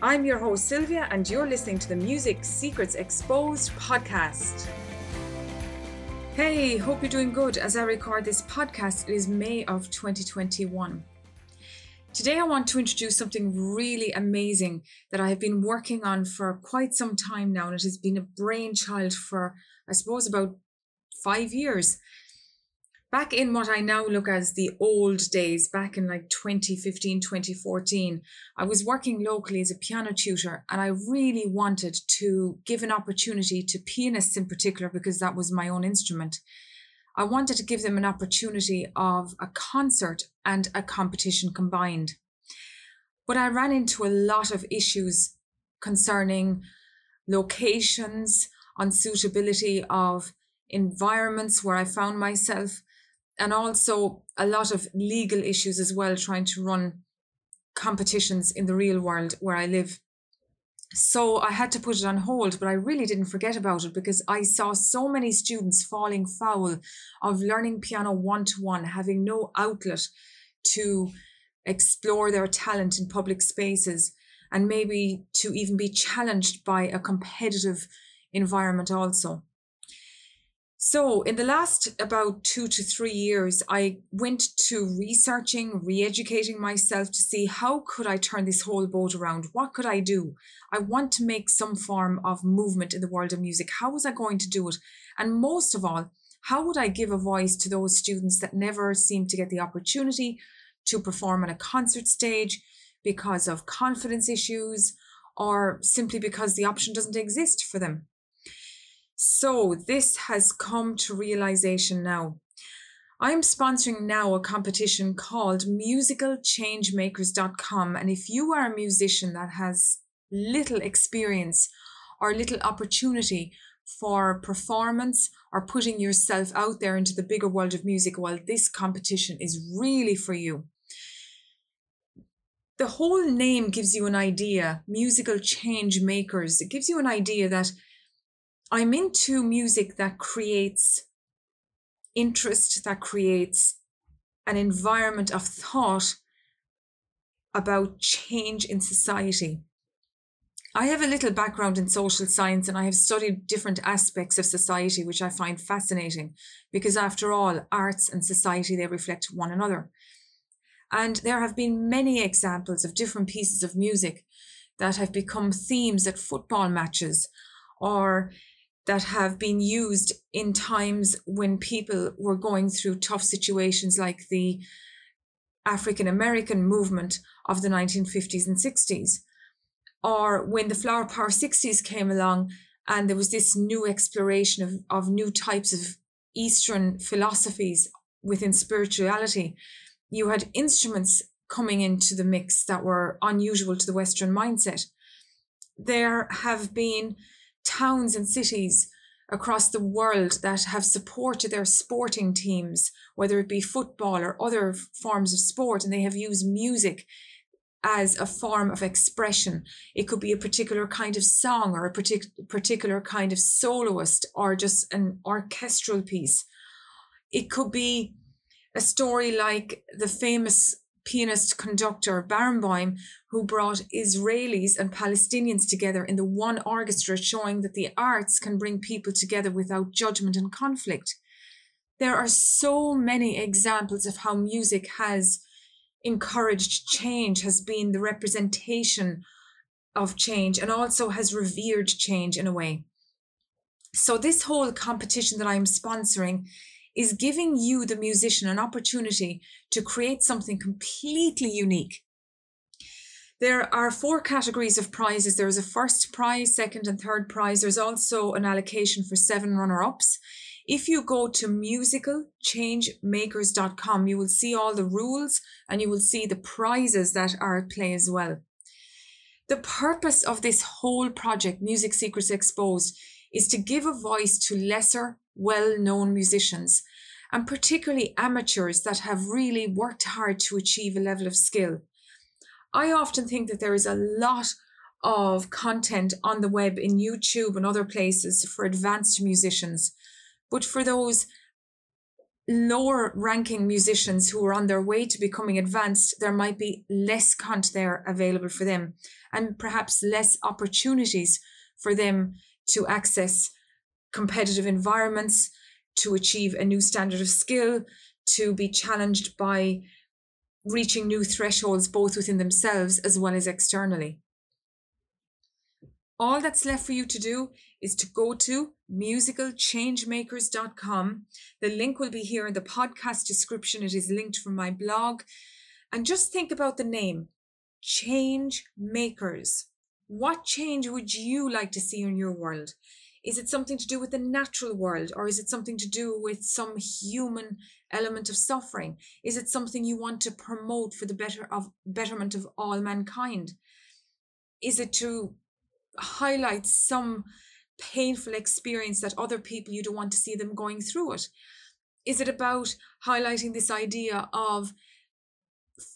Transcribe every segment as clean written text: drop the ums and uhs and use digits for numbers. I'm your host Sylvia, and you're listening to the Music Secrets Exposed podcast. Hey, hope you're doing good. As I record this podcast, it is May of 2021. Today I want to introduce something really amazing that I have been working on for quite some time now, and it has been a brainchild for, I suppose, about 5 years. Back in what I now look as the old days, back in like 2015, 2014, I was working locally as a piano tutor, and I really wanted to give an opportunity to pianists in particular, because that was my own instrument. I wanted to give them an opportunity of a concert and a competition combined. But I ran into a lot of issues concerning locations, unsuitability of environments where I found myself, and also a lot of legal issues as well, trying to run competitions in the real world where I live. So I had to put it on hold, but I really didn't forget about it, because I saw so many students falling foul of learning piano one-to-one, having no outlet to explore their talent in public spaces, and maybe to even be challenged by a competitive environment also. So in the last about 2 to 3 years, I went to researching, re-educating myself to see how could I turn this whole boat around? What could I do? I want to make some form of movement in the world of music. How was I going to do it? And most of all, how would I give a voice to those students that never seem to get the opportunity to perform on a concert stage because of confidence issues, or simply because the option doesn't exist for them? So this has come to realization now. I'm sponsoring now a competition called musicalchangemakers.com, and if you are a musician that has little experience or little opportunity for performance or putting yourself out there into the bigger world of music, well, this competition is really for you. The whole name gives you an idea, Musical Changemakers. It gives you an idea that I'm into music that creates interest, that creates an environment of thought about change in society. I have a little background in social science, and I have studied different aspects of society, which I find fascinating, because after all, arts and society, they reflect one another. And there have been many examples of different pieces of music that have become themes at football matches, or that have been used in times when people were going through tough situations, like the African-American movement of the 1950s and 60s, or when the Flower Power 60s came along and there was this new exploration of new types of Eastern philosophies within spirituality. You had instruments coming into the mix that were unusual to the Western mindset. There have been towns and cities across the world that have supported their sporting teams, whether it be football or other forms of sport, and they have used music as a form of expression. It could be a particular kind of song, or a particular kind of soloist, or just an orchestral piece. It could be a story like the famous pianist conductor Barenboim, who brought Israelis and Palestinians together in the one orchestra, showing that the arts can bring people together without judgment and conflict. There are so many examples of how music has encouraged change, has been the representation of change, and also has revered change in a way. So this whole competition that I'm sponsoring is giving you, the musician, an opportunity to create something completely unique. There are 4 categories of prizes. There is a first prize, second and third prize. There's also an allocation for 7 runner-ups. If you go to musicalchangemakers.com, you will see all the rules and you will see the prizes that are at play as well. The purpose of this whole project, Music Secrets Exposed, is to give a voice to lesser, well-known musicians, and particularly amateurs that have really worked hard to achieve a level of skill. I often think that there is a lot of content on the web, in YouTube and other places, for advanced musicians. But for those lower ranking musicians who are on their way to becoming advanced, there might be less content there available for them, and perhaps less opportunities for them to access competitive environments, to achieve a new standard of skill, to be challenged by reaching new thresholds, both within themselves as well as externally. All that's left for you to do is to go to musicalchangemakers.com. The link will be here in the podcast description. It is linked from my blog. And just think about the name, Change Makers. What change would you like to see in your world? Is it something to do with the natural world, or is it something to do with some human element of suffering? Is it something you want to promote for the betterment of all mankind? Is it to highlight some painful experience that other people, you don't want to see them going through it? Is it about highlighting this idea of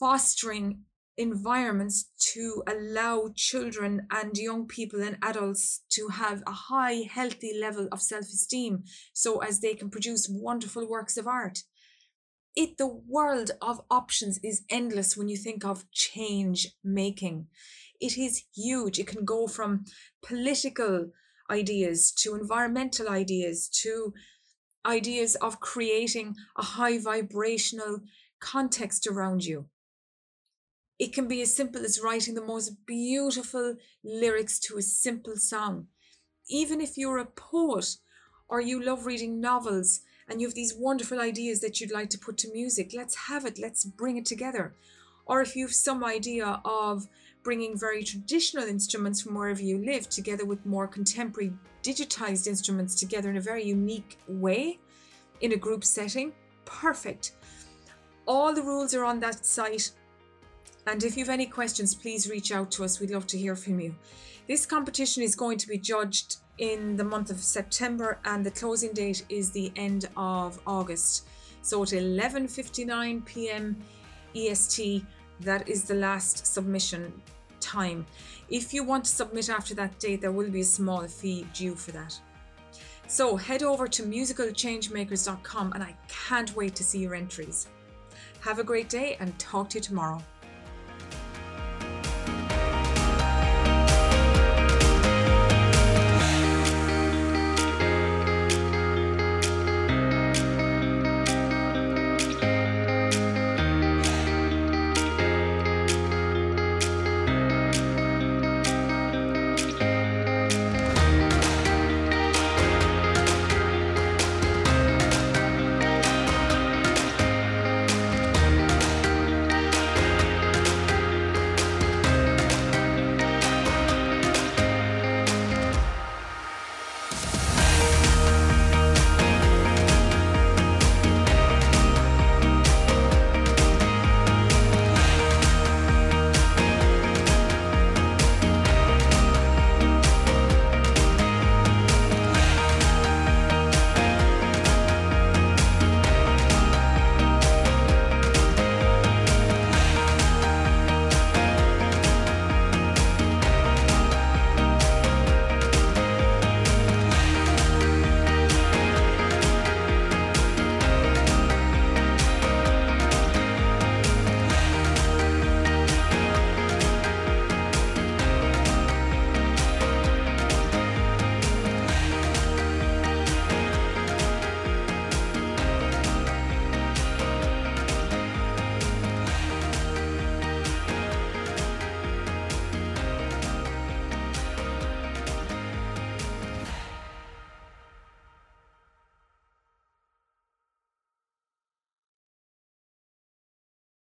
fostering environments to allow children and young people and adults to have a high, healthy level of self-esteem, so as they can produce wonderful works of art? The world of options is endless when you think of change making. It is huge. It can go from political ideas to environmental ideas to ideas of creating a high vibrational context around you. It can be as simple as writing the most beautiful lyrics to a simple song. Even if you're a poet or you love reading novels and you have these wonderful ideas that you'd like to put to music, let's have it, let's bring it together. Or if you have some idea of bringing very traditional instruments from wherever you live together with more contemporary digitized instruments together in a very unique way in a group setting, perfect. All the rules are on that site. And if you have any questions, please reach out to us. We'd love to hear from you. This competition is going to be judged in the month of September, and the closing date is the end of August. So at 11:59 p.m. EST, that is the last submission time. If you want to submit after that date, there will be a small fee due for that. So head over to musicalchangemakers.com, and I can't wait to see your entries. Have a great day, and talk to you tomorrow.